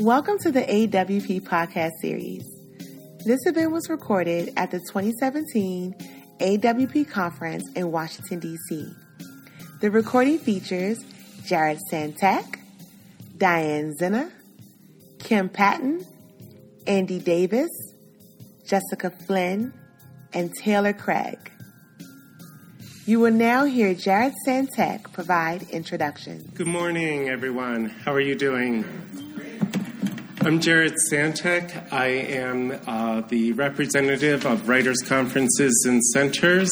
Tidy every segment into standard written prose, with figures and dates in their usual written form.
Welcome to the AWP podcast series. This event was recorded at the 2017 AWP conference in Washington, D.C. The recording features Jared Santek, Diane Zinna, Kim Patton, Andy Davis, Jessica Flynn, and Taylor Craig. You will now hear Jared Santek provide introductions. Good morning, everyone. How are you doing? I'm Jared Santek. I am the representative of Writers' Conferences and Centers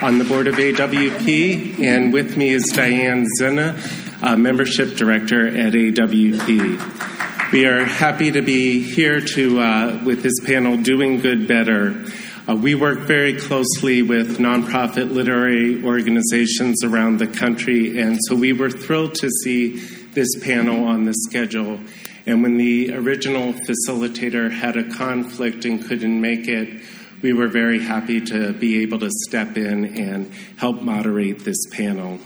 on the board of AWP, and with me is Diane Zinna, Membership Director at AWP. We are happy to be here to with this panel, Doing Good Better. We work very closely with nonprofit literary organizations around the country, and so we were thrilled to see this panel on the schedule. And when the original facilitator had a conflict and couldn't make it, we were very happy to be able to step in and help moderate this panel.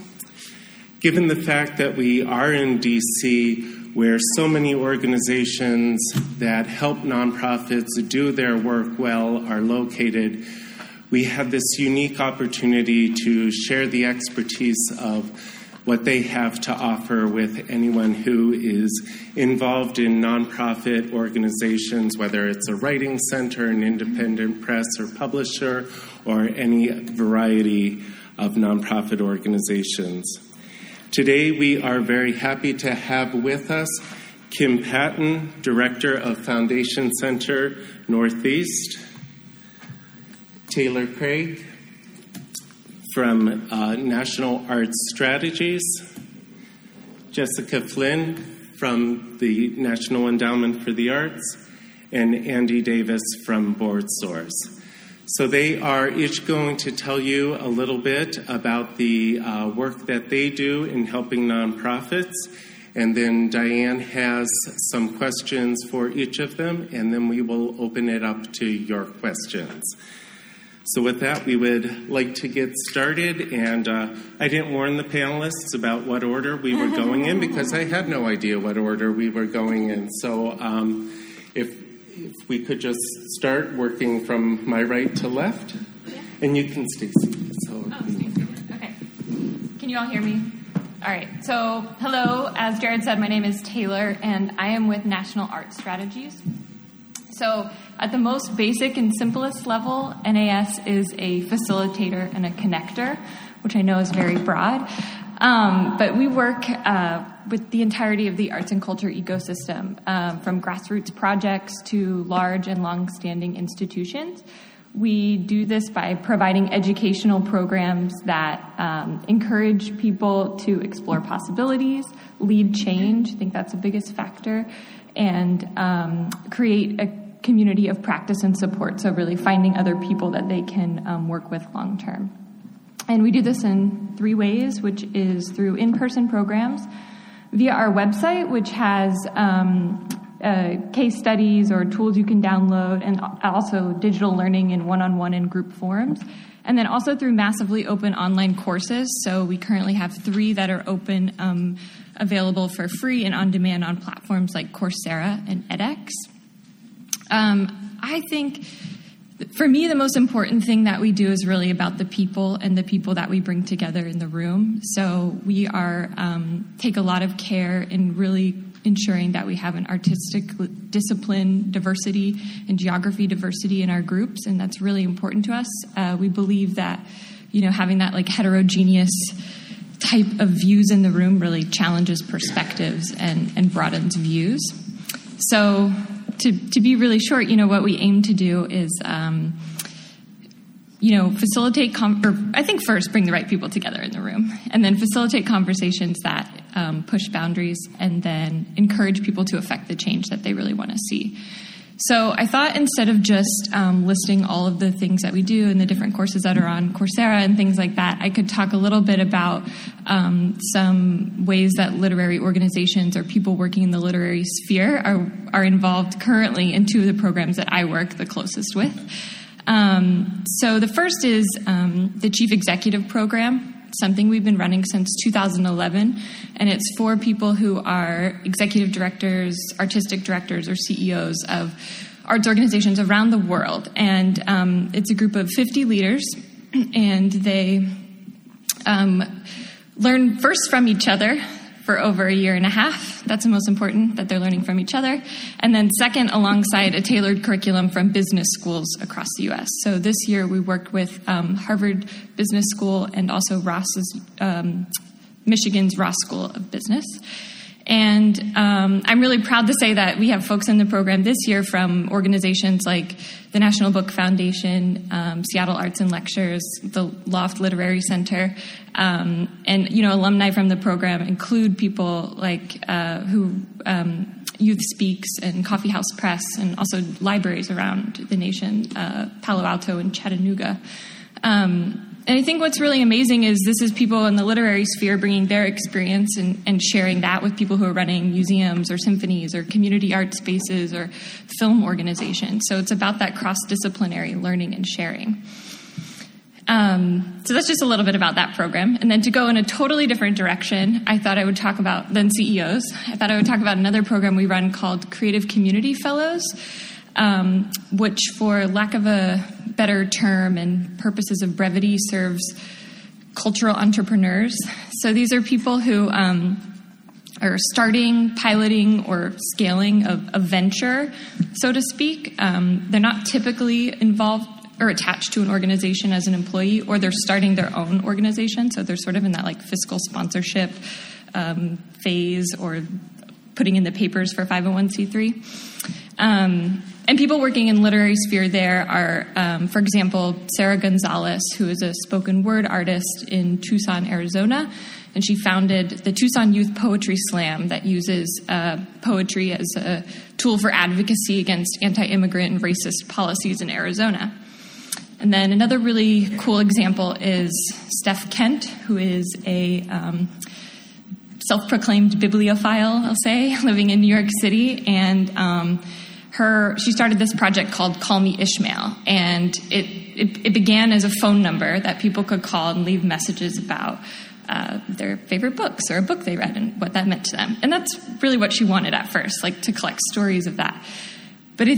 Given the fact that we are in D.C., where so many organizations that help nonprofits do their work well are located, we have this unique opportunity to share the expertise of what they have to offer with anyone who is involved in nonprofit organizations, whether it's a writing center, an independent press or publisher, or any variety of nonprofit organizations. Today, we are very happy to have with us Kim Patton, Director of Foundation Center Northeast, Taylor Craig, from National Arts Strategies, Jessica Flynn from the National Endowment for the Arts, and Andy Davis from BoardSource. So they are each going to tell you a little bit about the work that they do in helping nonprofits, and then Diane has some questions for each of them, and then we will open it up to your questions. So with that, we would like to get started, and I didn't warn the panelists about what order we were going in because I had no idea what order we were going in. So if we could just start working from my right to left, yeah. And you can stay seated. Okay. Can you all hear me? All right. So hello. As Jared said, my name is Taylor, and I am with National Arts Strategies. So at the most basic and simplest level, NAS is a facilitator and a connector, which I know is very broad. But we work with the entirety of the arts and culture ecosystem, from grassroots projects to large and long-standing institutions. We do this by providing educational programs that encourage people to explore possibilities, lead change, I think that's the biggest factor, and create a community of practice and support, so really finding other people that they can work with long term. And we do this in three ways, which is through in-person programs, via our website, which has case studies or tools you can download, and also digital learning in one-on-one and group forums, and then also through massively open online courses. So we currently have three that are open, available for free and on demand on platforms like Coursera and edX. I think, for me, the most important thing that we do is really about the people and the people that we bring together in the room. So we are take a lot of care in really ensuring that we have an artistic discipline diversity and geography diversity in our groups, and that's really important to us. We believe that, you know, having that like heterogeneous type of views in the room really challenges perspectives and broadens views. So to be really short, you know, what we aim to do is, you know, facilitate, I think first bring the right people together in the room, and then facilitate conversations that push boundaries, and then encourage people to affect the change that they really want to see. So I thought instead of just listing all of the things that we do and the different courses that are on Coursera and things like that, I could talk a little bit about some ways that literary organizations or people working in the literary sphere are involved currently in two of the programs that I work the closest with. So the first is the Chief Executive Program. something we've been running since 2011, and it's for people who are executive directors, artistic directors, or CEOs of arts organizations around the world. And it's a group of 50 leaders, and they learn first from each other for over a year and a half. That's the most important, that they're learning from each other. And then second, alongside a tailored curriculum from business schools across the U.S. So this year we worked with Harvard Business School and also Ross's, Michigan's Ross School of Business. And I'm really proud to say that we have folks in the program this year from organizations like the National Book Foundation, Seattle Arts and Lectures, the Loft Literary Center, and alumni from the program include people like Youth Speaks and Coffeehouse Press, and also libraries around the nation, Palo Alto and Chattanooga. And I think what's really amazing is this is people in the literary sphere bringing their experience and sharing that with people who are running museums or symphonies or community art spaces or film organizations. So it's about that cross-disciplinary learning and sharing. So that's just a little bit about that program. And then to go in a totally different direction, I thought I would talk about another program we run called Creative Community Fellows, which, for lack of a better term and purposes of brevity, serves cultural entrepreneurs. So these are people who are starting, piloting, or scaling a venture, so to speak. They're not typically involved or attached to an organization as an employee, or they're starting their own organization. So they're sort of in that like fiscal sponsorship phase, or putting in the papers for 501c3. And people working in literary sphere there are, for example, Sarah Gonzalez, who is a spoken word artist in Tucson, Arizona, and she founded the Tucson Youth Poetry Slam that uses poetry as a tool for advocacy against anti-immigrant and racist policies in Arizona. And then another really cool example is Steph Kent, who is a self-proclaimed bibliophile, I'll say, living in New York City, and she started this project called Call Me Ishmael, and it began as a phone number that people could call and leave messages about their favorite books or a book they read and what that meant to them. And that's really what she wanted at first, like to collect stories of that. But I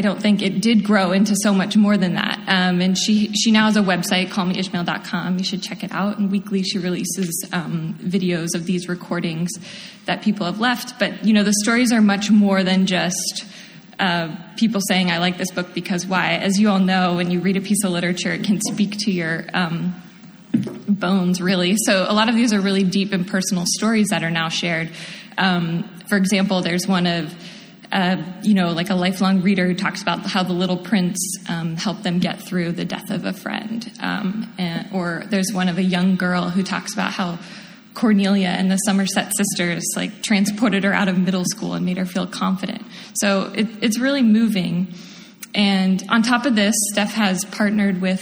don't think it did grow into so much more than that. And she now has a website, callmeishmael.com. You should check it out. And weekly she releases videos of these recordings that people have left. But, the stories are much more than just people saying, I like this book because why? As you all know, when you read a piece of literature, it can speak to your bones, really. So a lot of these are really deep and personal stories that are now shared. For example, there's one of... like a lifelong reader who talks about how The Little Prince helped them get through the death of a friend. Or there's one of a young girl who talks about how Cornelia and the Somerset Sisters like transported her out of middle school and made her feel confident. So it's really moving. And on top of this, Steph has partnered with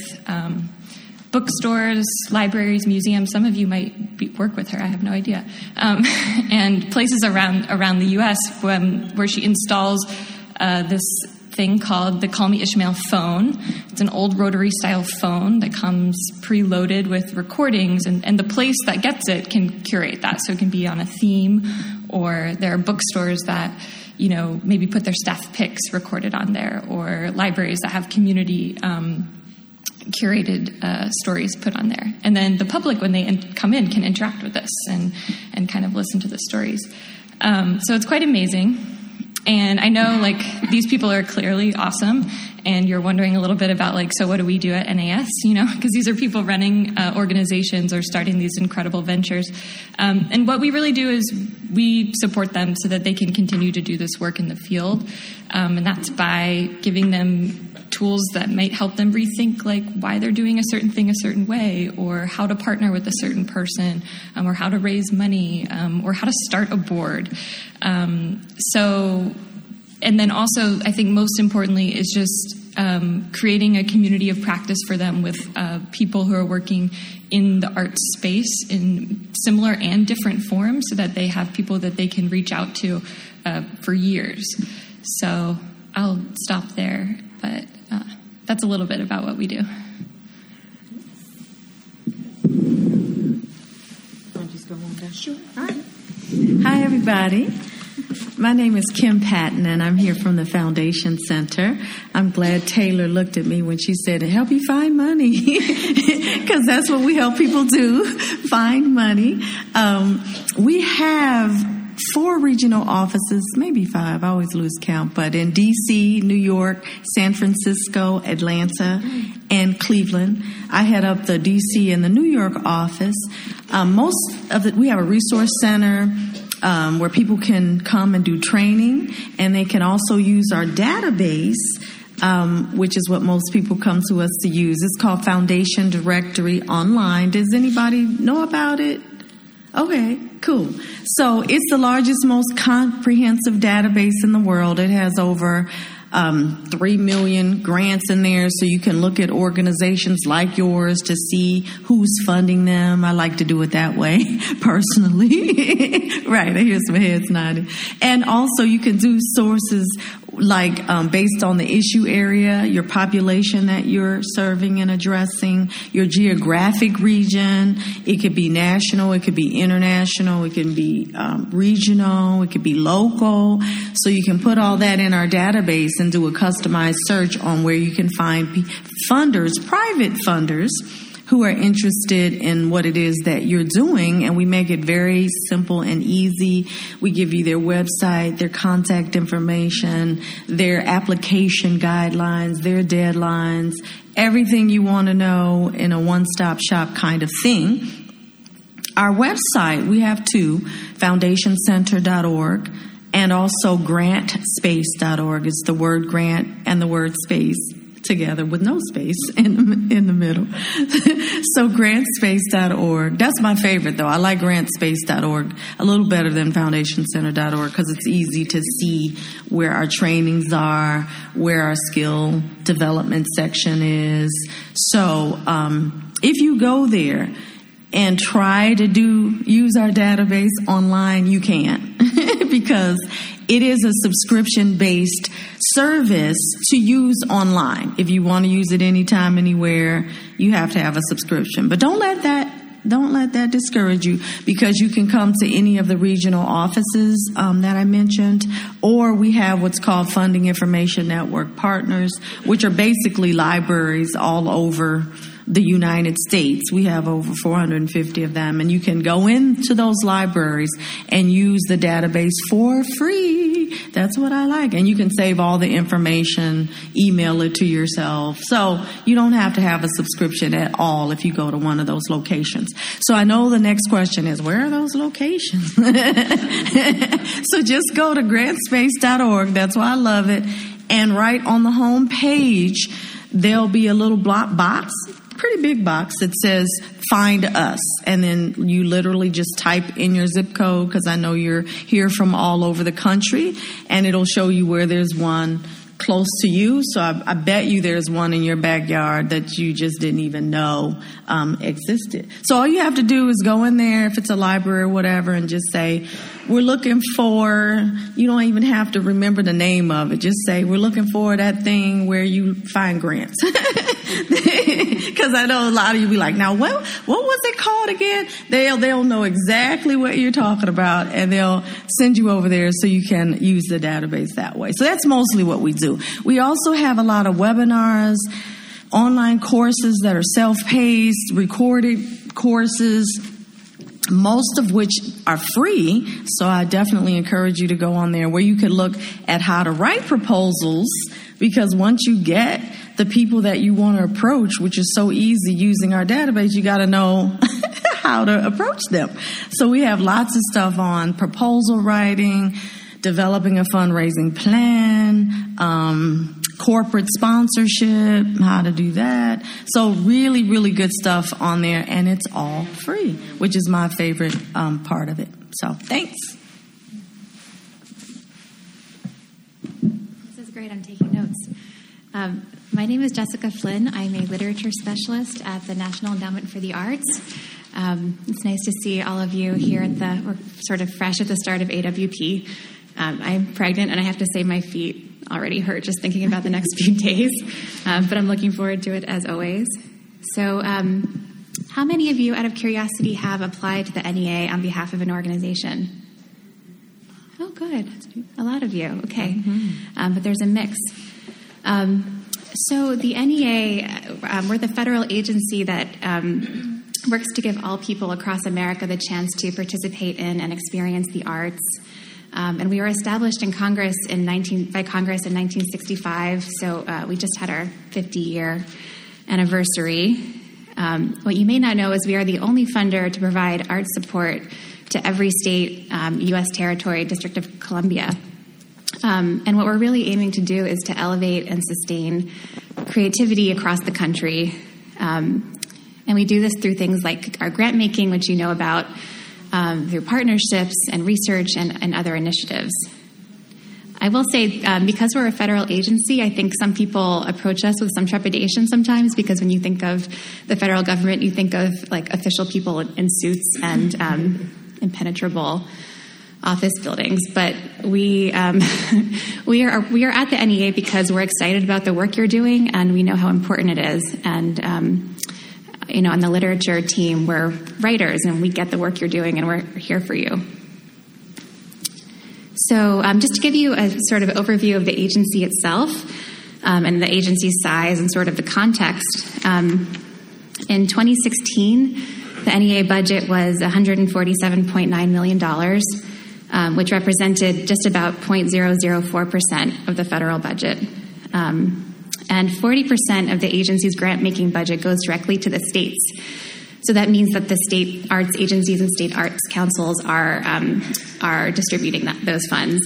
bookstores, libraries, museums. Some of you might work with her. I have no idea. And places around the U.S. where she installs this thing called the Call Me Ishmael phone. It's an old rotary-style phone that comes preloaded with recordings, and the place that gets it can curate that. So it can be on a theme, or there are bookstores that maybe put their staff picks recorded on there, or libraries that have community curated stories put on there. And then the public, when they come in, can interact with this and kind of listen to the stories. So it's quite amazing. And I know, these people are clearly awesome, and you're wondering a little bit about, so what do we do at NAS, because these are people running organizations or starting these incredible ventures. And what we really do is we support them so that they can continue to do this work in the field, and that's by giving them tools that might help them rethink why they're doing a certain thing a certain way, or how to partner with a certain person, or how to raise money, or how to start a board. And then also, I think most importantly, is just creating a community of practice for them with people who are working in the arts space in similar and different forms, so that they have people that they can reach out to for years. So I'll stop there, but that's a little bit about what we do. go on that? Sure. All right. Hi, everybody. My name is Kim Patton, and I'm here from the Foundation Center. I'm glad Taylor looked at me when she said, help you find money, because that's what we help people do, find money. We have 4 regional offices, maybe 5, I always lose count, but in D.C., New York, San Francisco, Atlanta, and Cleveland. I head up the D.C. and the New York office. We have a resource center where people can come and do training, and they can also use our database, which is what most people come to us to use. It's called Foundation Directory Online. Does anybody know about it? Okay, cool. So it's the largest, most comprehensive database in the world. It has over 3 million grants in there, so you can look at organizations like yours to see who's funding them. I like to do it that way, personally. Right, I hear some heads nodding. And also you can do sources like based on the issue area, your population that you're serving and addressing, your geographic region. It could be national, it could be international, it can be regional, it could be local. So you can put all that in our database and do a customized search on where you can find funders, private funders, who are interested in what it is that you're doing, and we make it very simple and easy. We give you their website, their contact information, their application guidelines, their deadlines, everything you want to know in a one-stop shop kind of thing. Our website, we have 2, foundationcenter.org and also Grantspace.org. It's the word grant and the word space together with no space in the middle. So grantspace.org. That's my favorite, though. I like grantspace.org a little better than foundationcenter.org because it's easy to see where our trainings are, where our skill development section is. So if you go there and try to use our database online, you can't because it is a subscription-based service to use online. If you want to use it anytime, anywhere, you have to have a subscription. But don't let that discourage you, because you can come to any of the regional offices that I mentioned, or we have what's called Funding Information Network Partners, which are basically libraries all over the United States. We have over 450 of them, and you can go into those libraries and use the database for free. That's what I like. And you can save all the information, email it to yourself. So you don't have to have a subscription at all if you go to one of those locations. So I know the next question is, where are those locations? So just go to grantspace.org. That's why I love it. And right on the home page, there'll be a little box, pretty big box, that says find us, and then you literally just type in your zip code, because I know you're here from all over the country, and it'll show you where there's one close to you. So I bet you there's one in your backyard that you just didn't even know existed. So all you have to do is go in there, if it's a library or whatever, and just say, we're looking for, you don't even have to remember the name of it, just say, we're looking for that thing where you find grants. Because I know a lot of you be like, now what was it called again? They'll know exactly what you're talking about, and they'll send you over there so you can use the database that way. So that's mostly what we do. We also have a lot of webinars, online courses that are self-paced, recorded courses, most of which are free. So I definitely encourage you to go on there, where you can look at how to write proposals, because once you get the people that you want to approach, which is so easy using our database, you got to know how to approach them. So we have lots of stuff on proposal writing, developing a fundraising plan, corporate sponsorship, how to do that. So really, really good stuff on there, and it's all free, which is my favorite part of it. So thanks. This is great. I'm taking notes. My name is Jessica Flynn. I'm a literature specialist at the National Endowment for the Arts. It's nice to see all of you here we're sort of fresh at the start of AWP. I'm pregnant, and I have to say my feet already hurt just thinking about the next few days, but I'm looking forward to it as always. So How many of you, out of curiosity, have applied to the NEA on behalf of an organization? Oh, good. A lot of you. Okay. Mm-hmm. But there's a mix. So the NEA, we're the federal agency that works to give all people across America the chance to participate in and experience the arts. And we were established in Congress by Congress in 1965, so we just had our 50-year anniversary. What you may not know is we are the only funder to provide art support to every state, U.S. territory, District of Columbia. And what we're really aiming to do is to elevate and sustain creativity across the country. And we do this through things like our grant making, which you know about, through partnerships and research and other initiatives. I will say, because we're a federal agency, I think some people approach us with some trepidation sometimes, because when you think of the federal government, you think of like official people in suits and impenetrable office buildings. But we are at the NEA because we're excited about the work you're doing, and we know how important it is. And on the literature team, we're writers, and we get the work you're doing, and we're here for you. So just to give you a sort of overview of the agency itself and the agency's size and sort of the context, in 2016, the NEA budget was $147.9 million, which represented just about 0.004% of the federal budget. And 40% of the agency's grant-making budget goes directly to the states. So that means that the state arts agencies and state arts councils are distributing those funds.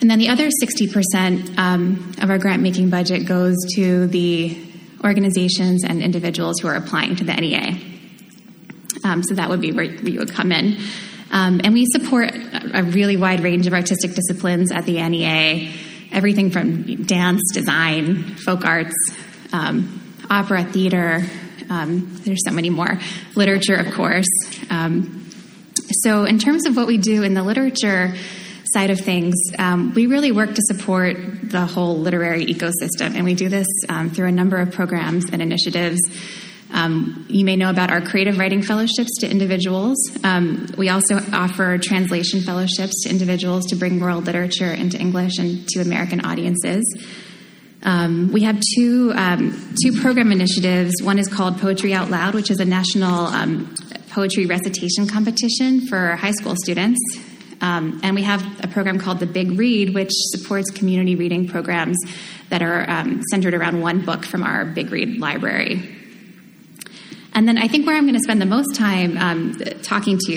And then the other 60% of our grant-making budget goes to the organizations and individuals who are applying to the NEA. So that would be where you would come in. And we support a really wide range of artistic disciplines at the NEA, everything from dance, design, folk arts, opera, theater. There's so many more. Literature, of course. So in terms of what we do in the literature side of things, we really work to support the whole literary ecosystem. And we do this through a number of programs and initiatives. You may know about our creative writing fellowships to individuals. We also offer translation fellowships to individuals to bring world literature into English and to American audiences. We have two program initiatives. One is called Poetry Out Loud, which is a national poetry recitation competition for high school students. And we have a program called the Big Read, which supports community reading programs that are centered around one book from our Big Read library. And then I think where I'm going to spend the most time talking to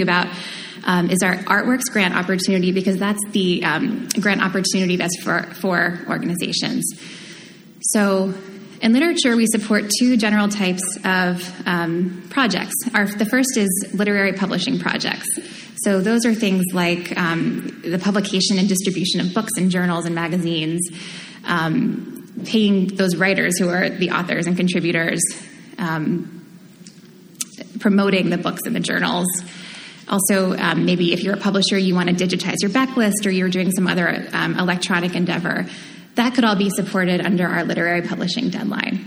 you about is our Artworks grant opportunity, because that's the grant opportunity that's for organizations. So in literature, we support two general types of projects. The first is literary publishing projects. So those are things like the publication and distribution of books and journals and magazines, paying those writers who are the authors and contributors, promoting the books and the journals. Also, maybe if you're a publisher, you want to digitize your backlist, or you're doing some other electronic endeavor. That could all be supported under our literary publishing deadline.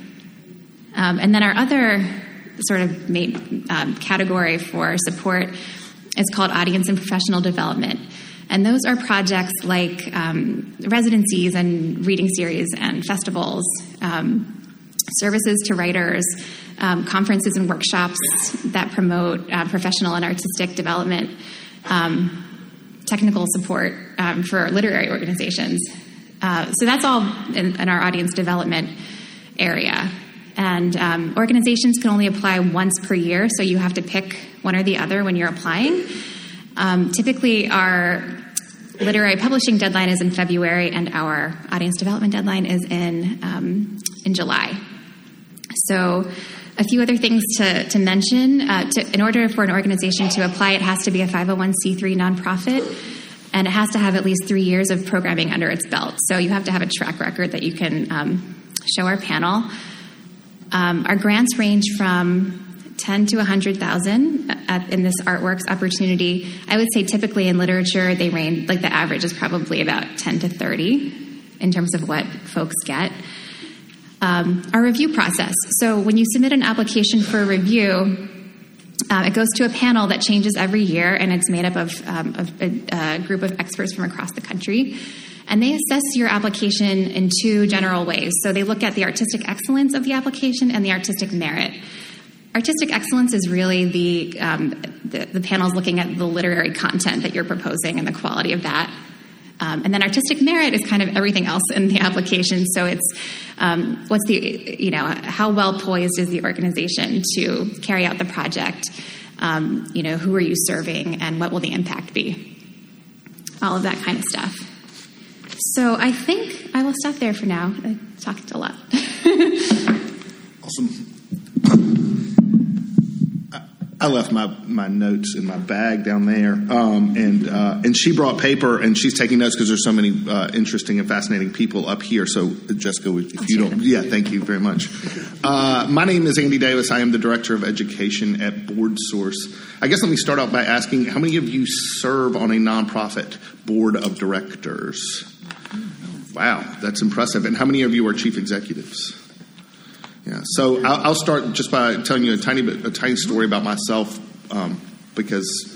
And then our other sort of main category for support is called audience and professional development. And those are projects like residencies and reading series and festivals, services to writers, conferences and workshops that promote professional and artistic development, technical support for literary organizations. So that's all in our audience development area. And organizations can only apply once per year, so you have to pick one or the other when you're applying. Typically, our literary publishing deadline is in February, and our audience development deadline is in July. So a few other things to mention. In order for an organization to apply, it has to be a 501c3 nonprofit, and it has to have at least 3 years of programming under its belt. So you have to have a track record that you can show our panel. Our grants range from $10,000 to $100,000 in this artworks opportunity. I would say typically in literature, they range, like the average is probably about $10,000 to $30,000 in terms of what folks get. our review process. So when you submit an application for a review, it goes to a panel that changes every year, and it's made up of a group of experts from across the country. And they assess your application in two general ways. So they look at the artistic excellence of the application and the artistic merit. Artistic excellence is really the panel's looking at the literary content that you're proposing and the quality of that. And then artistic merit is kind of everything else in the application. So it's how well poised is the organization to carry out the project? Who are you serving, and what will the impact be? All of that kind of stuff. So I think I will stop there for now. I talked a lot. Awesome. I left my notes in my bag down there, and she brought paper, and she's taking notes because there's so many interesting and fascinating people up here. So, Jessica, thank you very much. My name is Andy Davis. I am the Director of Education at BoardSource. I guess let me start out by asking, how many of you serve on a nonprofit board of directors? Wow, that's impressive. And how many of you are chief executives? Yeah, so I'll start just by telling you a tiny story about myself, because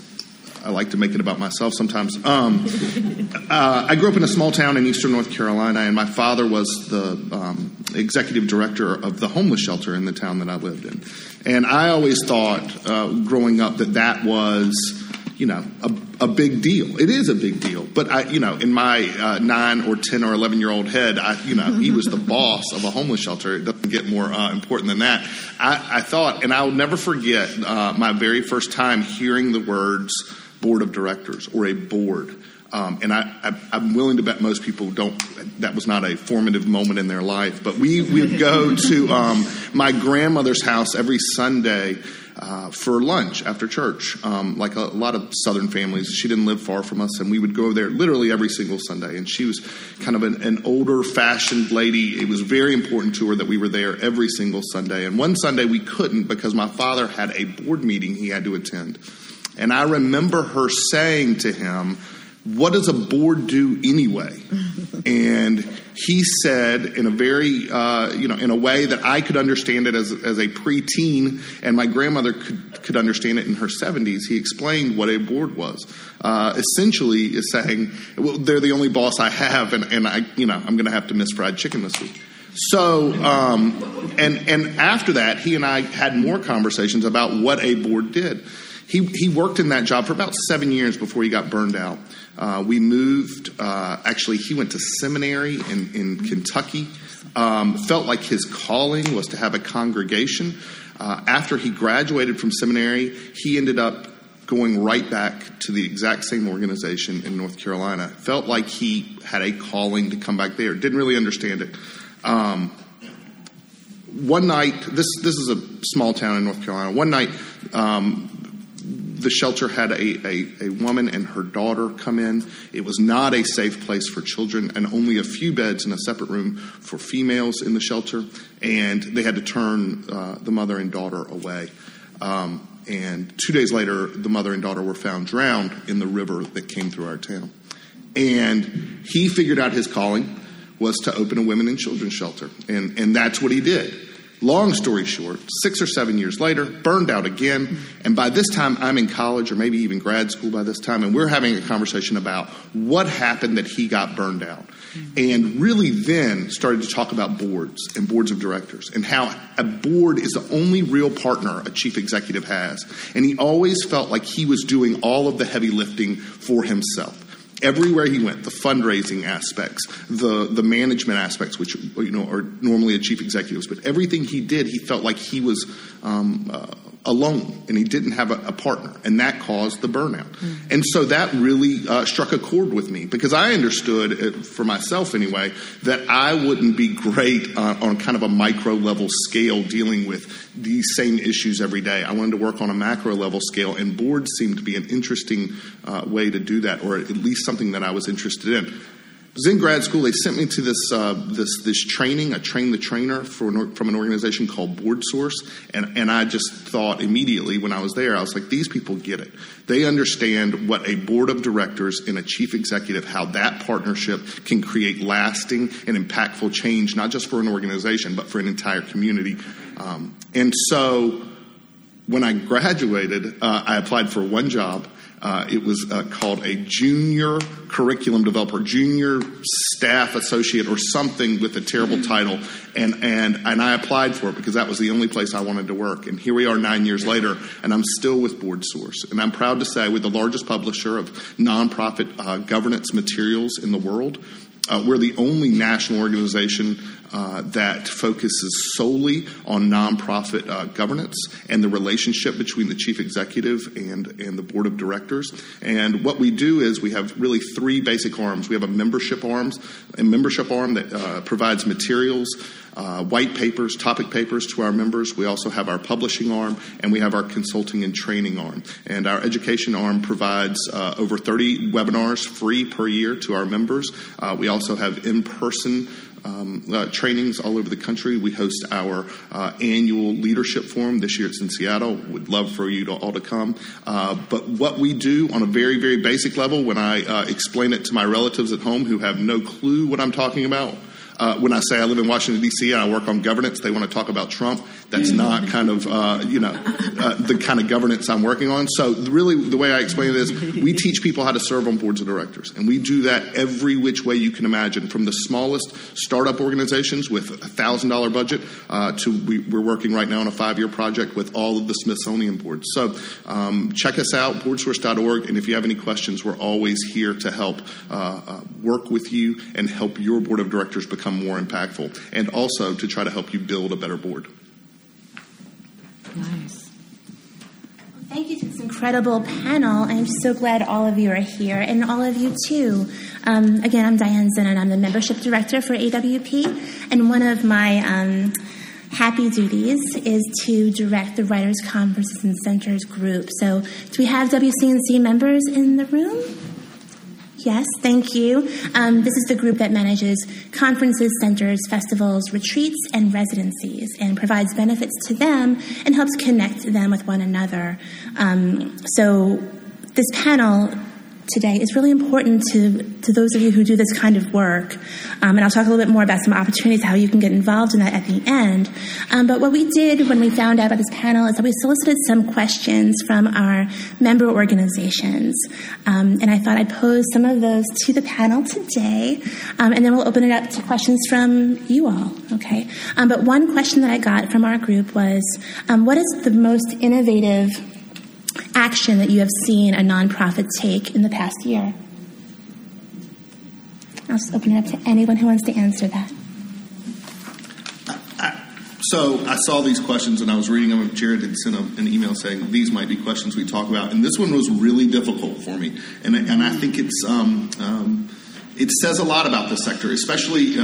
I like to make it about myself sometimes. I grew up in a small town in eastern North Carolina, and my father was the executive director of the homeless shelter in the town that I lived in. And I always thought growing up that was... a big deal. It is a big deal. But in my 9 or 10 or 11 year old head, he was the boss of a homeless shelter. It doesn't get more important than that. I thought, and I'll never forget my very first time hearing the words board of directors or a board. And I'm willing to bet most people don't. That was not a formative moment in their life. But we would go to my grandmother's house every Sunday. For lunch after church, like a lot of Southern families. She didn't live far from us, and we would go there literally every single Sunday. And she was kind of an older-fashioned lady. It was very important to her that we were there every single Sunday. And one Sunday we couldn't because my father had a board meeting he had to attend. And I remember her saying to him, "What does a board do anyway?" And he said in a very, in a way that I could understand it as a preteen, and my grandmother could understand it in her 70s. He explained what a board was. Essentially, is saying, "Well, they're the only boss I have, and I, I'm going to have to miss fried chicken this week." So, and after that, he and I had more conversations about what a board did. He worked in that job for about 7 years before he got burned out. We moved. Actually, he went to seminary in Kentucky. Felt like his calling was to have a congregation. After he graduated from seminary, he ended up going right back to the exact same organization in North Carolina. Felt like he had a calling to come back there. Didn't really understand it. One night, this is a small town in North Carolina. One night... the shelter had a woman and her daughter come in. It was not a safe place for children, and only a few beds in a separate room for females in the shelter. And they had to turn the mother and daughter away. And 2 days later, the mother and daughter were found drowned in the river that came through our town. And he figured out his calling was to open a women and children's shelter. And that's what he did. Long story short, 6 or 7 years later, burned out again. And by this time, I'm in college or maybe even grad school by this time. And we're having a conversation about what happened that he got burned out. And really then started to talk about boards and boards of directors and how a board is the only real partner a chief executive has. And he always felt like he was doing all of the heavy lifting for himself. Everywhere he went, the fundraising aspects, the management aspects, which are normally a chief executive's, but everything he did, he felt like he was alone and he didn't have a partner, and that caused the burnout. Mm-hmm. And so that really struck a chord with me because I understood, for myself anyway, that I wouldn't be great on kind of a micro level scale dealing with these same issues every day. I wanted to work on a macro level scale, and boards seemed to be an interesting way to do that, or at least something that I was interested in. was in grad school, they sent me to this this training. I trained the trainer from an organization called BoardSource, and I just thought immediately when I was there, I was like, these people get it. They understand what a board of directors and a chief executive, how that partnership can create lasting and impactful change, not just for an organization, but for an entire community. And so when I graduated, I applied for one job. It was called a junior curriculum developer, junior staff associate, or something with a terrible title, and I applied for it because that was the only place I wanted to work. And here we are 9 years later, and I'm still with BoardSource. And I'm proud to say we're the largest publisher of nonprofit governance materials in the world. We're the only national organization that focuses solely on nonprofit governance and the relationship between the chief executive and the board of directors. And what we do is we have really three basic arms. We have a membership arm that provides materials, white papers, topic papers to our members. We also have our publishing arm, and we have our consulting and training arm. And our education arm provides over 30 webinars free per year to our members. We also have in-person trainings all over the country. We host our annual leadership forum. This year it's in Seattle. Would love for you all to come. But what we do on a very, very basic level, when I explain it to my relatives at home who have no clue what I'm talking about, when I say I live in Washington, D.C., and I work on governance, they want to talk about Trump. That's not kind of, the kind of governance I'm working on. So really the way I explain it is we teach people how to serve on boards of directors. And we do that every which way you can imagine, from the smallest startup organizations with a $1,000 budget to we're working right now on a 5-year project with all of the Smithsonian boards. So check us out, boardsource.org. And if you have any questions, we're always here to help work with you and help your board of directors become more impactful, and also to try to help you build a better board. Nice. Well, thank you to this incredible panel. I'm so glad all of you are here, and all of you too. Again, I'm Diane Zinna, and I'm the membership director for AWP, and one of my happy duties is to direct the Writers' Conferences and Centers group. So do we have WCNC members in the room? Yes, thank you. This is the group that manages conferences, centers, festivals, retreats, and residencies, and provides benefits to them and helps connect them with one another. So this panel today is really important to those of you who do this kind of work. And I'll talk a little bit more about some opportunities, how you can get involved in that at the end. But what we did when we found out about this panel is that we solicited some questions from our member organizations. And I thought I'd pose some of those to the panel today. And then we'll open it up to questions from you all, okay? But one question that I got from our group was, what is the most innovative action that you have seen a nonprofit take in the past year? I'll just open it up to anyone who wants to answer that. So I saw these questions, and I was reading them. Jared had sent an email saying these might be questions we talk about, and this one was really difficult for me, and I think it's it says a lot about the sector, especially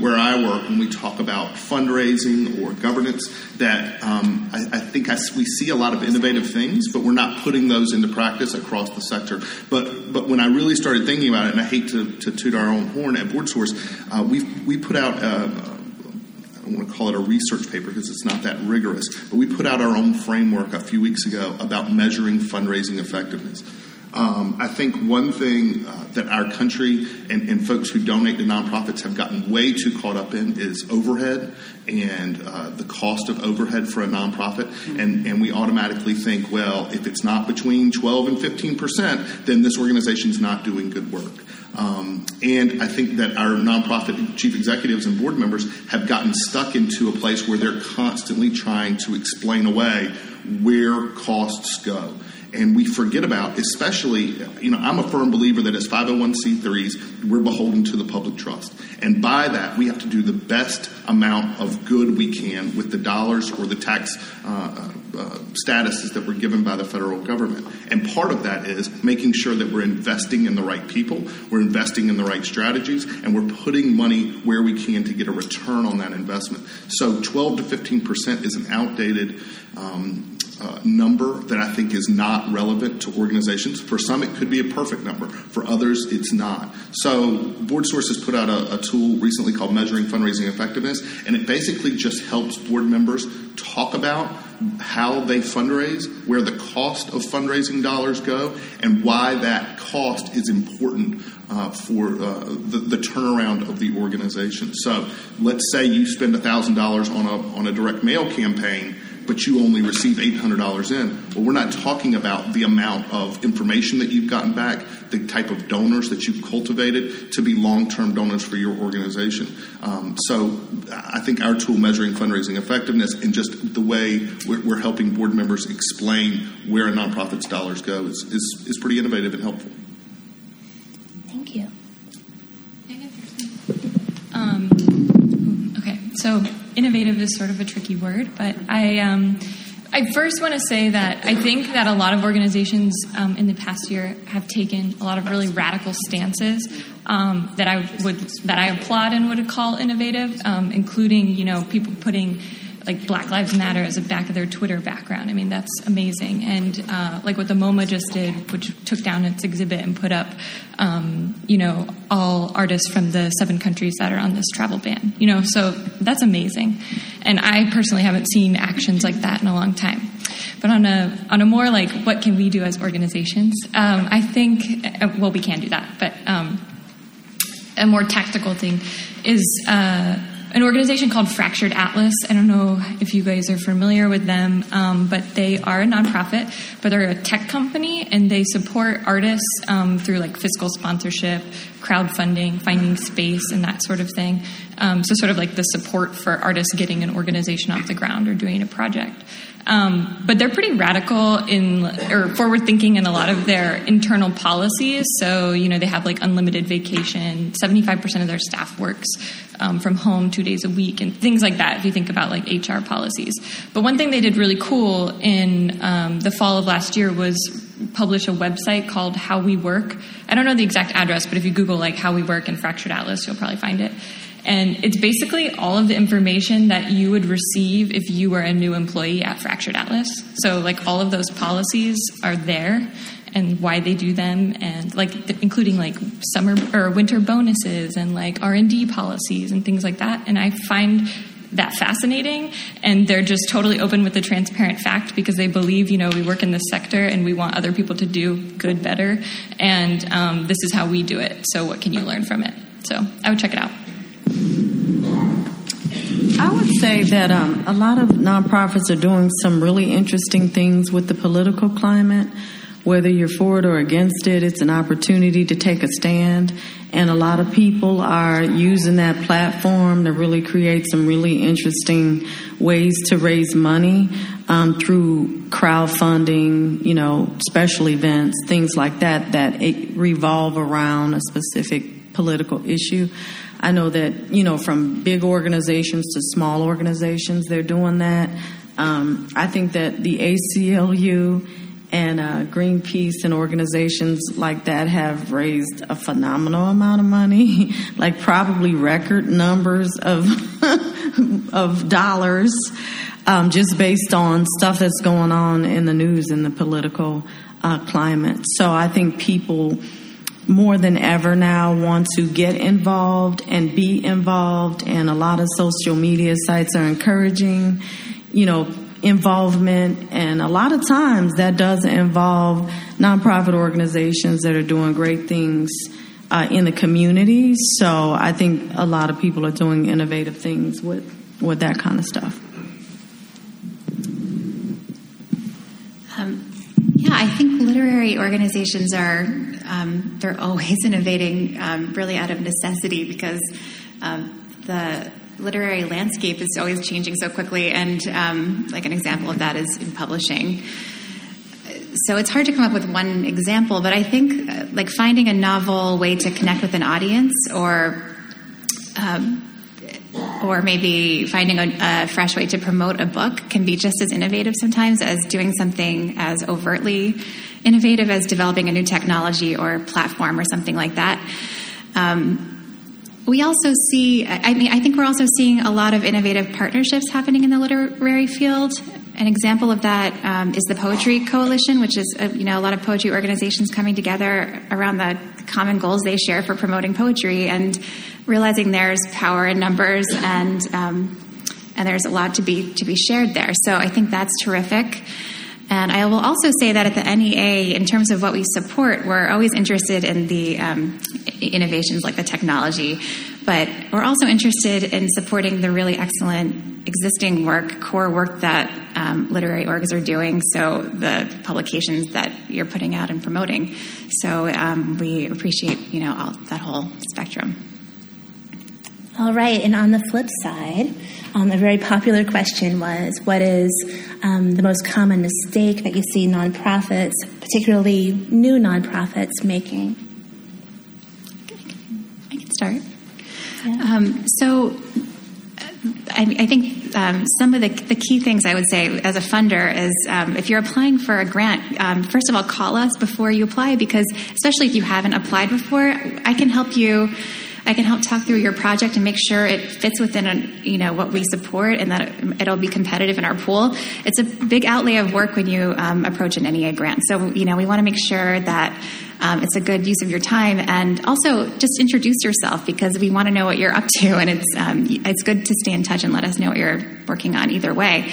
where I work, when we talk about fundraising or governance, that I think we see a lot of innovative things, but we're not putting those into practice across the sector. But when I really started thinking about it, and I hate to toot our own horn at BoardSource, we put out I don't want to call it a research paper because it's not that rigorous, but we put out our own framework a few weeks ago about measuring fundraising effectiveness. I think one thing that our country and folks who donate to nonprofits have gotten way too caught up in is overhead and the cost of overhead for a nonprofit. And we automatically think, well, if it's not between 12 and 15%, then this organization's not doing good work. And I think that our nonprofit chief executives and board members have gotten stuck into a place where they're constantly trying to explain away where costs go. And we forget about, especially, I'm a firm believer that as 501c3s, we're beholden to the public trust. And by that, we have to do the best amount of good we can with the dollars or the tax statuses that were given by the federal government. And part of that is making sure that we're investing in the right people, we're investing in the right strategies, and we're putting money where we can to get a return on that investment. So 12 to 15% is an outdated number that I think is not relevant to organizations. For some, it could be a perfect number. For others, it's not. So BoardSource has put out a tool recently called Measuring Fundraising Effectiveness, and it basically just helps board members talk about how they fundraise, where the cost of fundraising dollars go, and why that cost is important for the turnaround of the organization. So let's say you spend $1,000 on a direct mail campaign, but you only receive $800 in. Well, we're not talking about the amount of information that you've gotten back, the type of donors that you've cultivated to be long-term donors for your organization. So I think our tool, Measuring Fundraising Effectiveness, and just the way we're helping board members explain where a nonprofit's dollars go is pretty innovative and helpful. Thank you. Okay, so innovative is sort of a tricky word, but I first want to say that I think that a lot of organizations in the past year have taken a lot of really radical stances that I applaud and would call innovative, including, you know, people putting like Black Lives Matter as a back of their Twitter background. I mean, that's amazing. And like what the MoMA just did, which took down its exhibit and put up, all artists from the 7 countries that are on this travel ban. You know, so that's amazing. And I personally haven't seen actions like that in a long time. But on a more like, what can we do as organizations? I think, well, we can do that. But a more tactical thing is an organization called Fractured Atlas. I don't know if you guys are familiar with them, but they are a nonprofit, but they're a tech company, and they support artists through like fiscal sponsorship, crowdfunding, finding space, and that sort of thing. So sort of like the support for artists getting an organization off the ground or doing a project. But they're pretty radical or forward-thinking in a lot of their internal policies. So, you know, they have like unlimited vacation. 75% of their staff works from home 2 days a week and things like that if you think about like HR policies. But one thing they did really cool in the fall of last year was publish a website called How We Work. I don't know the exact address, but if you Google like How We Work and Fractured Atlas, you'll probably find it. And it's basically all of the information that you would receive if you were a new employee at Fractured Atlas. So, like, all of those policies are there and why they do them, and, like, including, like, summer or winter bonuses and, like, R&D policies and things like that. And I find that fascinating, and they're just totally open with the transparent fact because they believe, you know, we work in this sector and we want other people to do good better, and this is how we do it. So what can you learn from it? So I would check it out. I would say that a lot of nonprofits are doing some really interesting things with the political climate. Whether you're for it or against it, it's an opportunity to take a stand. And a lot of people are using that platform to really create some really interesting ways to raise money through crowdfunding, you know, special events, things like that, that revolve around a specific political issue. I know that, you know, from big organizations to small organizations, they're doing that. I think that the ACLU and Greenpeace and organizations like that have raised a phenomenal amount of money, like probably record numbers of of dollars, just based on stuff that's going on in the news and the political climate. So I think people more than ever now want to get involved and be involved, and a lot of social media sites are encouraging, you know, involvement, and a lot of times that does involve nonprofit organizations that are doing great things in the community. So I think a lot of people are doing innovative things with that kind of stuff. Yeah, I think literary organizations are, they're always innovating really out of necessity because the literary landscape is always changing so quickly. And like an example of that is in publishing. So it's hard to come up with one example, but I think like finding a novel way to connect with an audience or maybe finding a fresh way to promote a book can be just as innovative sometimes as doing something as overtly innovative as developing a new technology or platform or something like that. We also see, I mean, I think we're also seeing a lot of innovative partnerships happening in the literary field. An example of that is the Poetry Coalition, which is a lot of poetry organizations coming together around the common goals they share for promoting poetry, and realizing there's power in numbers, and there's a lot to be shared there. So I think that's terrific. And I will also say that at the NEA, in terms of what we support, we're always interested in the innovations like the technology, but we're also interested in supporting the really excellent existing work, core work that literary orgs are doing, so the publications that you're putting out and promoting. So we appreciate, all that whole spectrum. All right, and on the flip side, a very popular question was, what is the most common mistake that you see nonprofits, particularly new nonprofits, making? I can start. Yeah. I think some of the key things I would say as a funder is if you're applying for a grant, first of all, call us before you apply, because especially if you haven't applied before, I can help talk through your project and make sure it fits within what we support, and that it'll be competitive in our pool. It's a big outlay of work when you approach an NEA grant. So, we want to make sure that it's a good use of your time. And also just introduce yourself, because we want to know what you're up to. And it's good to stay in touch and let us know what you're working on either way.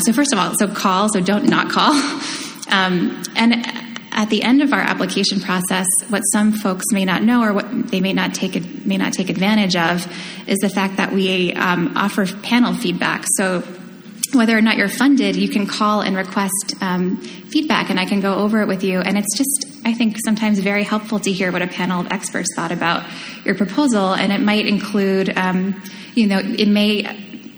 So first of all, call, don't not call. And at the end of our application process, what some folks may not know, or what they may not take advantage of, is the fact that we offer panel feedback. So whether or not you're funded, you can call and request feedback, and I can go over it with you. And it's just, I think, sometimes very helpful to hear what a panel of experts thought about your proposal. And it might include, it may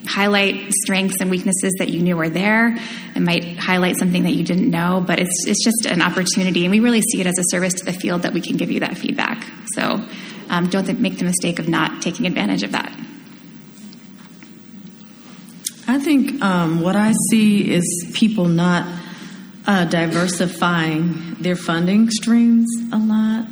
highlight strengths and weaknesses that you knew were there. It might highlight something that you didn't know, but it's just an opportunity, and we really see it as a service to the field that we can give you that feedback. So don't make the mistake of not taking advantage of that. I think what I see is people not diversifying their funding streams a lot.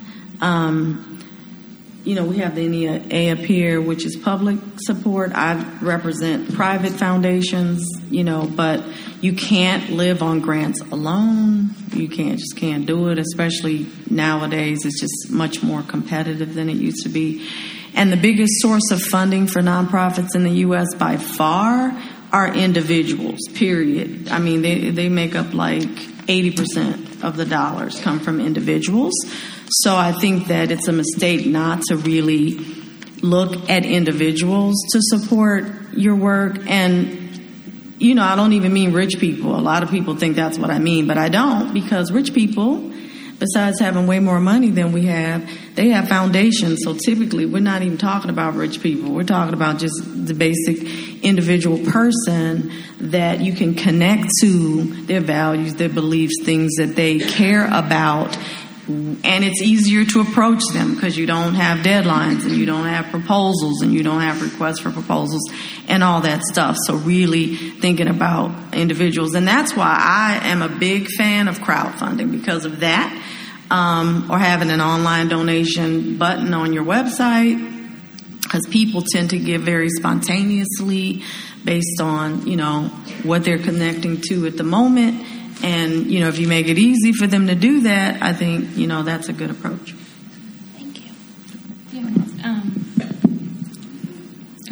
We have the NEA up here, which is public support. I represent private foundations, but you can't live on grants alone. You can't do it, especially nowadays. It's just much more competitive than it used to be. And the biggest source of funding for nonprofits in the U.S. by far are individuals, period. I mean, they make up like 80% of the dollars come from individuals. So I think that it's a mistake not to really look at individuals to support your work. And, I don't even mean rich people. A lot of people think that's what I mean, but I don't, because rich people, besides having way more money than we have, they have foundations. So typically we're not even talking about rich people. We're talking about just the basic individual person that you can connect to, their values, their beliefs, things that they care about. And it's easier to approach them because you don't have deadlines, and you don't have proposals, and you don't have requests for proposals and all that stuff. So really thinking about individuals. And that's why I am a big fan of crowdfunding, because of that, or having an online donation button on your website, because people tend to give very spontaneously based on, what they're connecting to at the moment. And, if you make it easy for them to do that, I think, that's a good approach. Thank you.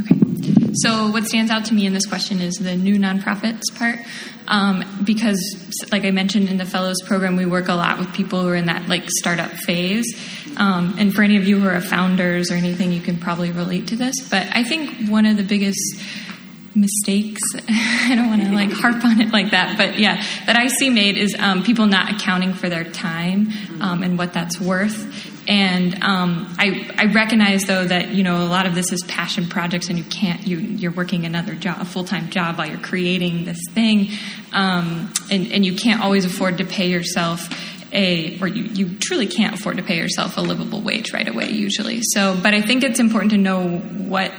Okay. So what stands out to me in this question is the new nonprofits part, because, like I mentioned, in the Fellows program, we work a lot with people who are in that, startup phase. And for any of you who are founders or anything, you can probably relate to this. But I think one of the biggest mistakes, I don't want to harp on it like that, but yeah, that I see made is people not accounting for their time and what that's worth. And I recognize, though, that a lot of this is passion projects, and you're working another job, a full-time job, while you're creating this thing, and you can't always afford to pay yourself you truly can't afford to pay yourself a livable wage right away usually. So, but I think it's important to know what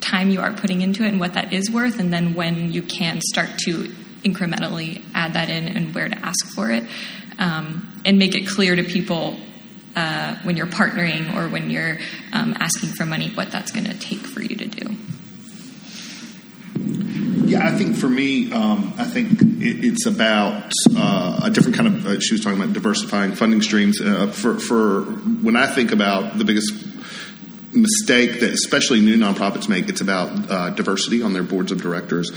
time you are putting into it and what that is worth, and then when you can start to incrementally add that in and where to ask for it, and make it clear to people when you're partnering or when you're asking for money what that's going to take for you to do. Yeah, I think for me, I think it's about a different kind of, she was talking about diversifying funding streams. For when I think about the biggest mistake that especially new nonprofits make, it's about diversity on their boards of directors,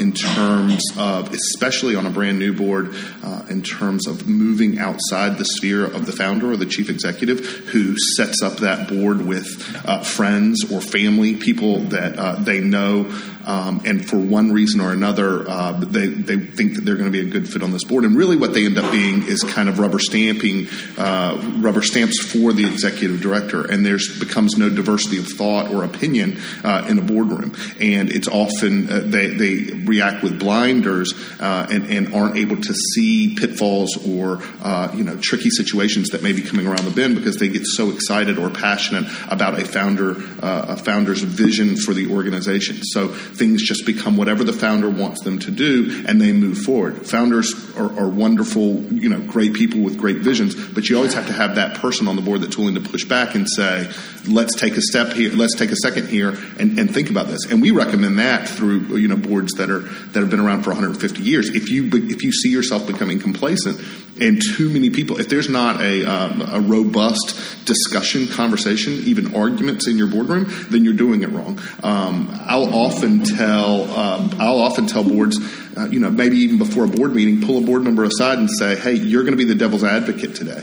in terms of, especially on a brand new board, in terms of moving outside the sphere of the founder or the chief executive, who sets up that board with friends or family, people that they know. And for one reason or another, they think that they're going to be a good fit on this board. And really what they end up being is kind of rubber stamps for the executive director. And there's becomes no diversity of thought or opinion in a boardroom. And it's often they react with blinders and aren't able to see pitfalls or, tricky situations that may be coming around the bend because they get so excited or passionate about a founder's vision for the organization. So things just become whatever the founder wants them to do, and they move forward. Founders are wonderful, great people with great visions, but you always have to have that person on the board that's willing to push back and say, let's take a step here, let's take a second here and think about this. And we recommend that through boards that have been around for 150 years. If you see yourself becoming complacent, and too many people, if there's not a robust discussion, conversation, even arguments in your boardroom, then you're doing it wrong. I'll often tell boards, maybe even before a board meeting, pull a board member aside and say, hey, you're going to be the devil's advocate today.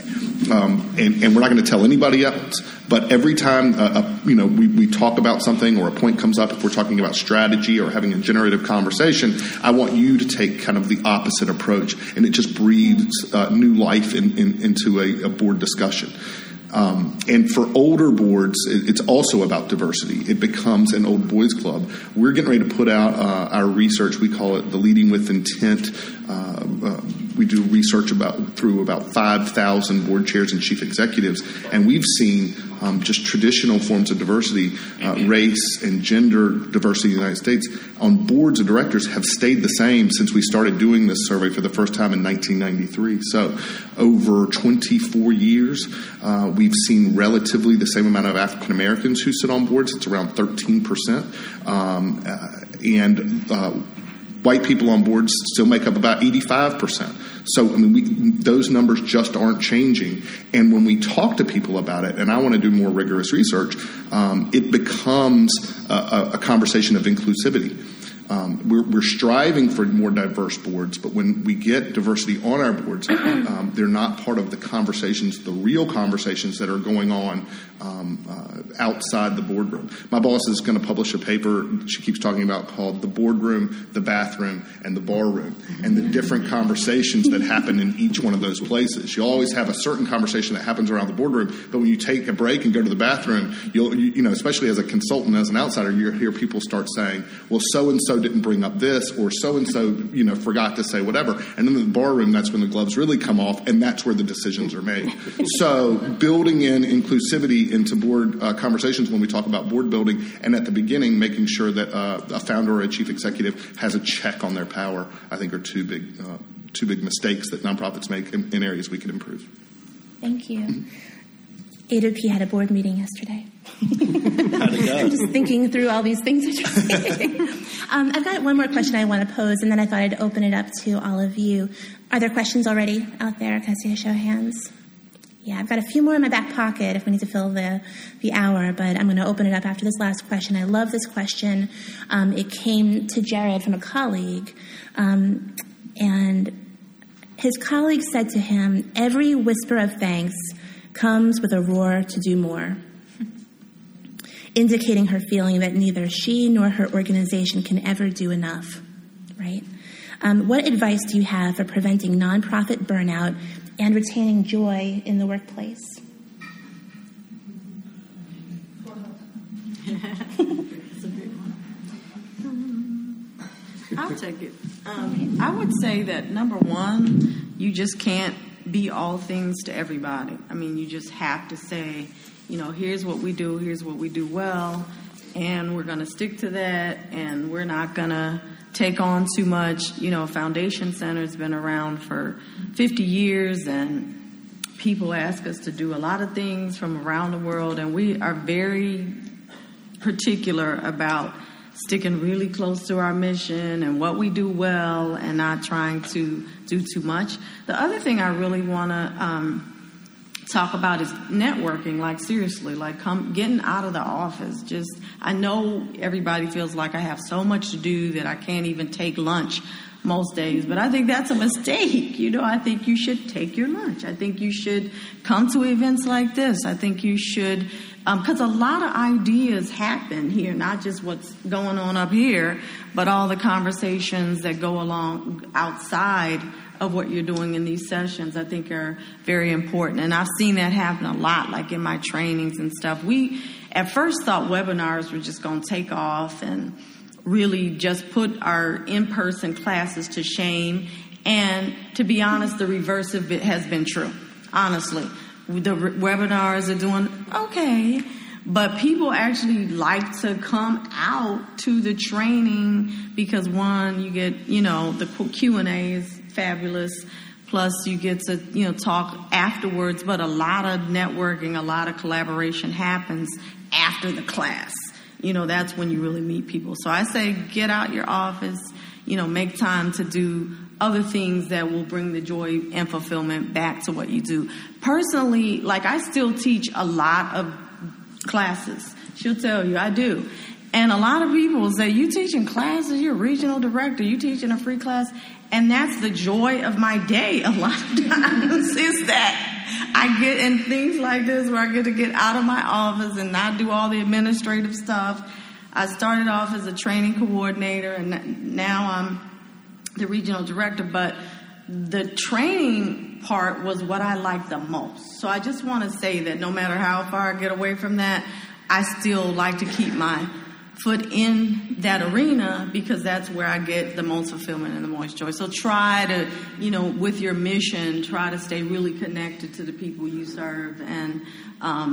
And we're not going to tell anybody else. But every time we talk about something or a point comes up, if we're talking about strategy or having a generative conversation, I want you to take kind of the opposite approach. And it just breathes new life into a board discussion. And for older boards, it's also about diversity. It becomes an old boys club. We're getting ready to put out our research. We call it the Leading with Intent. We do research through about 5,000 board chairs and chief executives, and we've seen just traditional forms of diversity, race and gender diversity in the United States, on boards of directors have stayed the same since we started doing this survey for the first time in 1993. So over 24 years, we've seen relatively the same amount of African Americans who sit on boards. It's around 13%. White people on boards still make up about 85%. So, those numbers just aren't changing. And when we talk to people about it, and I want to do more rigorous research, it becomes a conversation of inclusivity. We're striving for more diverse boards, but when we get diversity on our boards, they're not part of the conversations, the real conversations that are going on outside the boardroom. My boss is going to publish a paper she keeps talking about called The Boardroom, The Bathroom, and The Barroom, and the different conversations that happen in each one of those places. You always have a certain conversation that happens around the boardroom, but when you take a break and go to the bathroom, you'll especially as a consultant, as an outsider, you'll hear people start saying, well, so-and-so didn't bring up this, or so-and-so forgot to say whatever. And then in the barroom, that's when the gloves really come off, and that's where the decisions are made. So building in inclusivity into board conversations when we talk about board building, and at the beginning, making sure that a founder or a chief executive has a check on their power, I think are two big mistakes that nonprofits make in areas we could improve. Thank you. AWP had a board meeting yesterday. How'd it go? I'm just thinking through all these things. I've got one more question I want to pose, and then I thought I'd open it up to all of you. Are there questions already out there? Can I see a show of hands? Yeah, I've got a few more in my back pocket if we need to fill the hour, but I'm going to open it up after this last question. I love this question. It came to Jared from a colleague, and his colleague said to him, every whisper of thanks comes with a roar to do more, indicating her feeling that neither she nor her organization can ever do enough, right? What advice do you have for preventing nonprofit burnout and retaining joy in the workplace? I'll take it. I would say that, number one, you just can't be all things to everybody. You just have to say, here's what we do, here's what we do well, and we're going to stick to that, and we're not going to take on too much. Foundation Center's been around for 50 years, and people ask us to do a lot of things from around the world, and we are very particular about sticking really close to our mission and what we do well and not trying to do too much. The other thing I really want to talk about is networking, like seriously, like getting out of the office. Just, I know everybody feels like I have so much to do that I can't even take lunch most days, but I think that's a mistake. You know, I think you should take your lunch. I think you should come to events like this. I think you should, because a lot of ideas happen here, not just what's going on up here, but all the conversations that go along outside of what you're doing in these sessions, I think are very important. And I've seen that happen a lot, like in my trainings and stuff. We at first thought webinars were just going to take off and really just put our in-person classes to shame. And to be honest, the reverse of it has been true. Honestly, the webinars are doing okay, but people actually like to come out to the training because, one, you get, you know, the Q&A is fabulous. Plus, you get to, you know, talk afterwards. But a lot of networking, a lot of collaboration happens after the class. You know, that's when you really meet people. So I say get out your office, you know, make time to do other things that will bring the joy and fulfillment back to what you do. Personally, like I still teach a lot of classes. She'll tell you, I do. And a lot of people will say, you teaching classes, you're a regional director, you teaching a free class. And that's the joy of my day a lot of times is that I get in things like this where I get to get out of my office and not do all the administrative stuff. I started off as a training coordinator, and now I'm the regional director. But the training part was what I liked the most. So I just want to say that no matter how far I get away from that, I still like to keep my foot in that arena because that's where I get the most fulfillment and the most joy. So try to, you know, with your mission, try to stay really connected to the people you serve and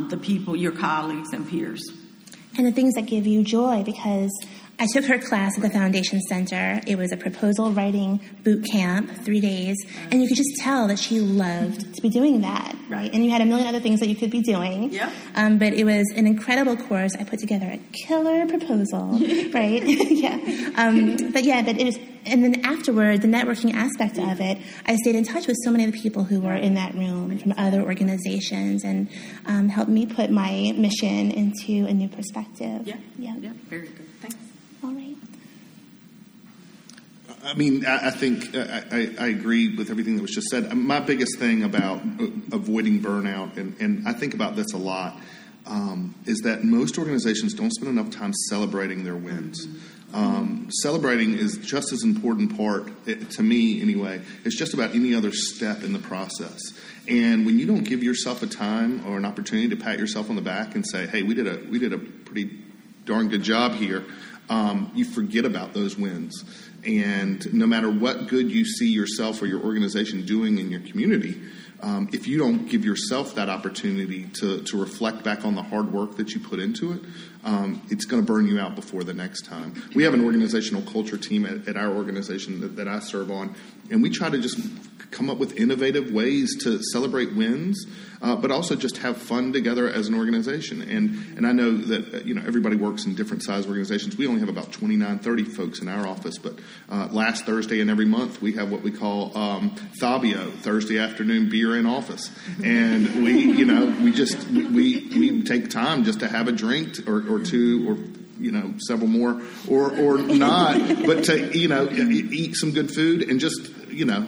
the people, your colleagues and peers. And the things that give you joy, because I took her class at the Foundation Center. It was a proposal writing boot camp, 3 days, and you could just tell that she loved to be doing that, right? And you had a million other things that you could be doing. Yeah. But it was an incredible course. I put together a killer proposal, right? Yeah. But yeah, that it was. And then afterward, the networking aspect of it, I stayed in touch with so many of the people who were in that room and from other organizations, and helped me put my mission into a new perspective. Yeah. Yeah. Yeah. Very good. Thanks. All right. I mean, I think I agree with everything that was just said. My biggest thing about avoiding burnout, and I think about this a lot, is that most organizations don't spend enough time celebrating their wins. Mm-hmm. Celebrating is just as important part, to me anyway, it's just about any other step in the process. And when you don't give yourself a time or an opportunity to pat yourself on the back and say, hey, we did a pretty darn good job here, you forget about those wins. And no matter what good you see yourself or your organization doing in your community, if you don't give yourself that opportunity to reflect back on the hard work that you put into it, it's going to burn you out before the next time. We have an organizational culture team at our organization that I serve on, and we try to just come up with innovative ways to celebrate wins, but also just have fun together as an organization. And I know that, you know, everybody works in different size organizations. We only have about 29, 30 folks in our office, but last Thursday in every month we have what we call Thabio, Thursday afternoon beer in office. And we take time just to have a drink or two or, you know, several more or not, but to, you know, eat some good food and just, you know,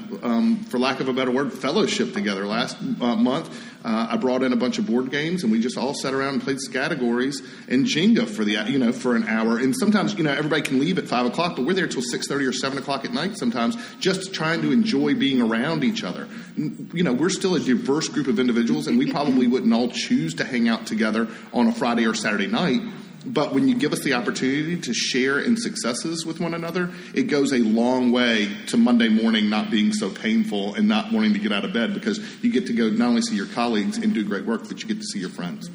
for lack of a better word, fellowship together. Last month, I brought in a bunch of board games, and we just all sat around and played categories and Jenga for the, you know, for an hour. And sometimes, you know, everybody can leave at 5 o'clock, but we're there till 6:30 or 7 o'clock at night sometimes, just trying to enjoy being around each other. You know, we're still a diverse group of individuals, and we probably wouldn't all choose to hang out together on a Friday or Saturday night. But when you give us the opportunity to share in successes with one another, it goes a long way to Monday morning not being so painful and not wanting to get out of bed, because you get to go not only see your colleagues and do great work, but you get to see your friends.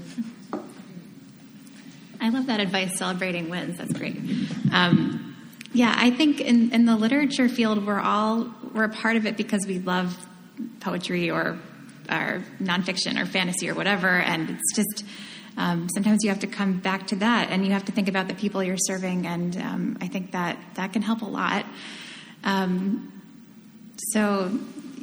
I love that advice, celebrating wins. That's great. Yeah, I think in the literature field, we're a part of it because we love poetry or nonfiction or fantasy or whatever, and it's just sometimes you have to come back to that, and you have to think about the people you're serving, and I think that can help a lot.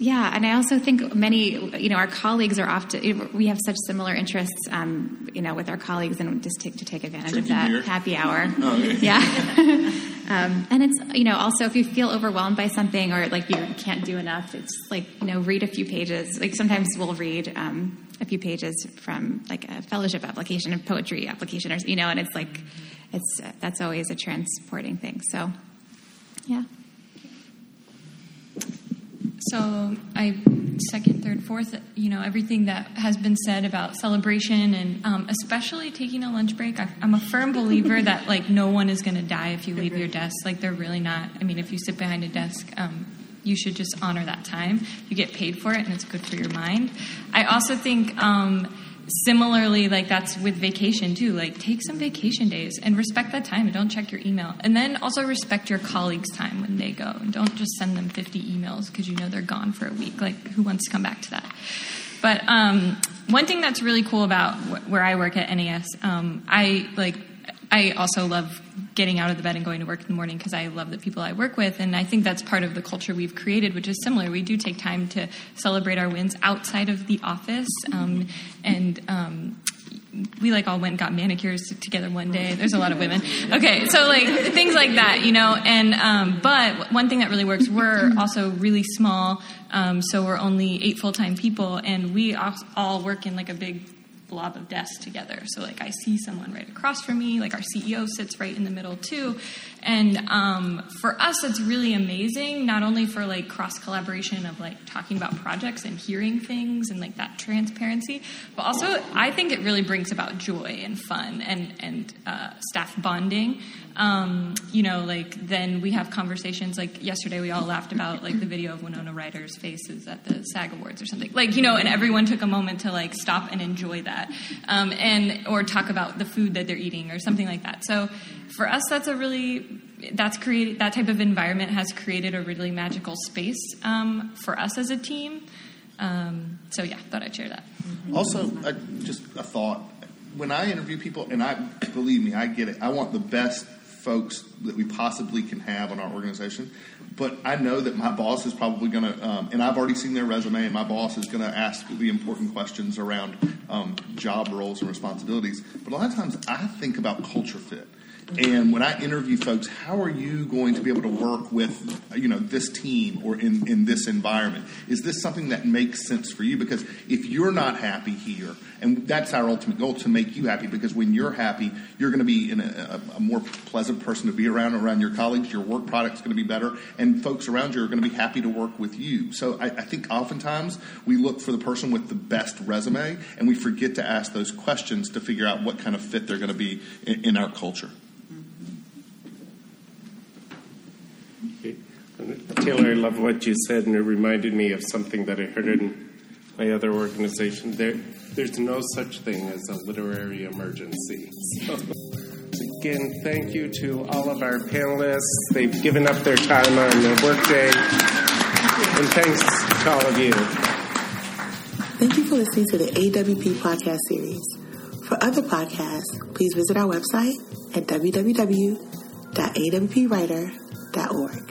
Yeah, and I also think many, our colleagues are often, we have such similar interests, with our colleagues, and just to take advantage of that happy hour. Oh, yeah. And it's, also if you feel overwhelmed by something, or like you can't do enough, it's like, read a few pages. Like sometimes we'll read a few pages from like a fellowship application, a poetry application, or, and it's like, that's always a transporting thing. So, yeah. So I second, third, fourth, everything that has been said about celebration and especially taking a lunch break. I'm a firm believer that, no one is going to die if you leave your desk. They're really not. If you sit behind a desk, you should just honor that time. You get paid for it, and it's good for your mind. I also think similarly, that's with vacation, too. Take some vacation days and respect that time, and don't check your email. And then also respect your colleagues' time when they go. And don't just send them 50 emails because they're gone for a week. Who wants to come back to that? But one thing that's really cool about where I work at NAS, I also love getting out of the bed and going to work in the morning because I love the people I work with. And I think that's part of the culture we've created, which is similar. We do take time to celebrate our wins outside of the office. We all went and got manicures together one day. There's a lot of women. Okay, so things like that, And but one thing that really works, we're also really small, so we're only 8 full-time people, and we all work in a big blob of desks together. So I see someone right across from me, our CEO sits right in the middle too. And for us, it's really amazing, not only for cross collaboration of talking about projects and hearing things and that transparency, but also I think it really brings about joy and fun and staff bonding. Then we have conversations yesterday we all laughed about the video of Winona Ryder's faces at the SAG Awards or something and everyone took a moment to stop and enjoy that or talk about the food that they're eating or something like that. So for us, that type of environment has created a really magical space for us as a team. So yeah, thought I'd share that. Also, just a thought. When I interview people, and believe me, I get it. I want the best folks that we possibly can have in our organization. But I know that my boss is probably going to, and I've already seen their resume, and my boss is going to ask the important questions around job roles and responsibilities. But a lot of times I think about culture fit. And when I interview folks, how are you going to be able to work with, this team or in this environment? Is this something that makes sense for you? Because if you're not happy here, and that's our ultimate goal, to make you happy, because when you're happy, you're going to be a more pleasant person to be around your colleagues. Your work product's going to be better, and folks around you are going to be happy to work with you. So I think oftentimes we look for the person with the best resume, and we forget to ask those questions to figure out what kind of fit they're going to be in our culture. Taylor, I love what you said, and it reminded me of something that I heard in my other organization. There's no such thing as a literary emergency. So, again, thank you to all of our panelists. They've given up their time on their workday, and thanks to all of you. Thank you for listening to the AWP podcast series. For other podcasts, please visit our website at www.awpwriter.org.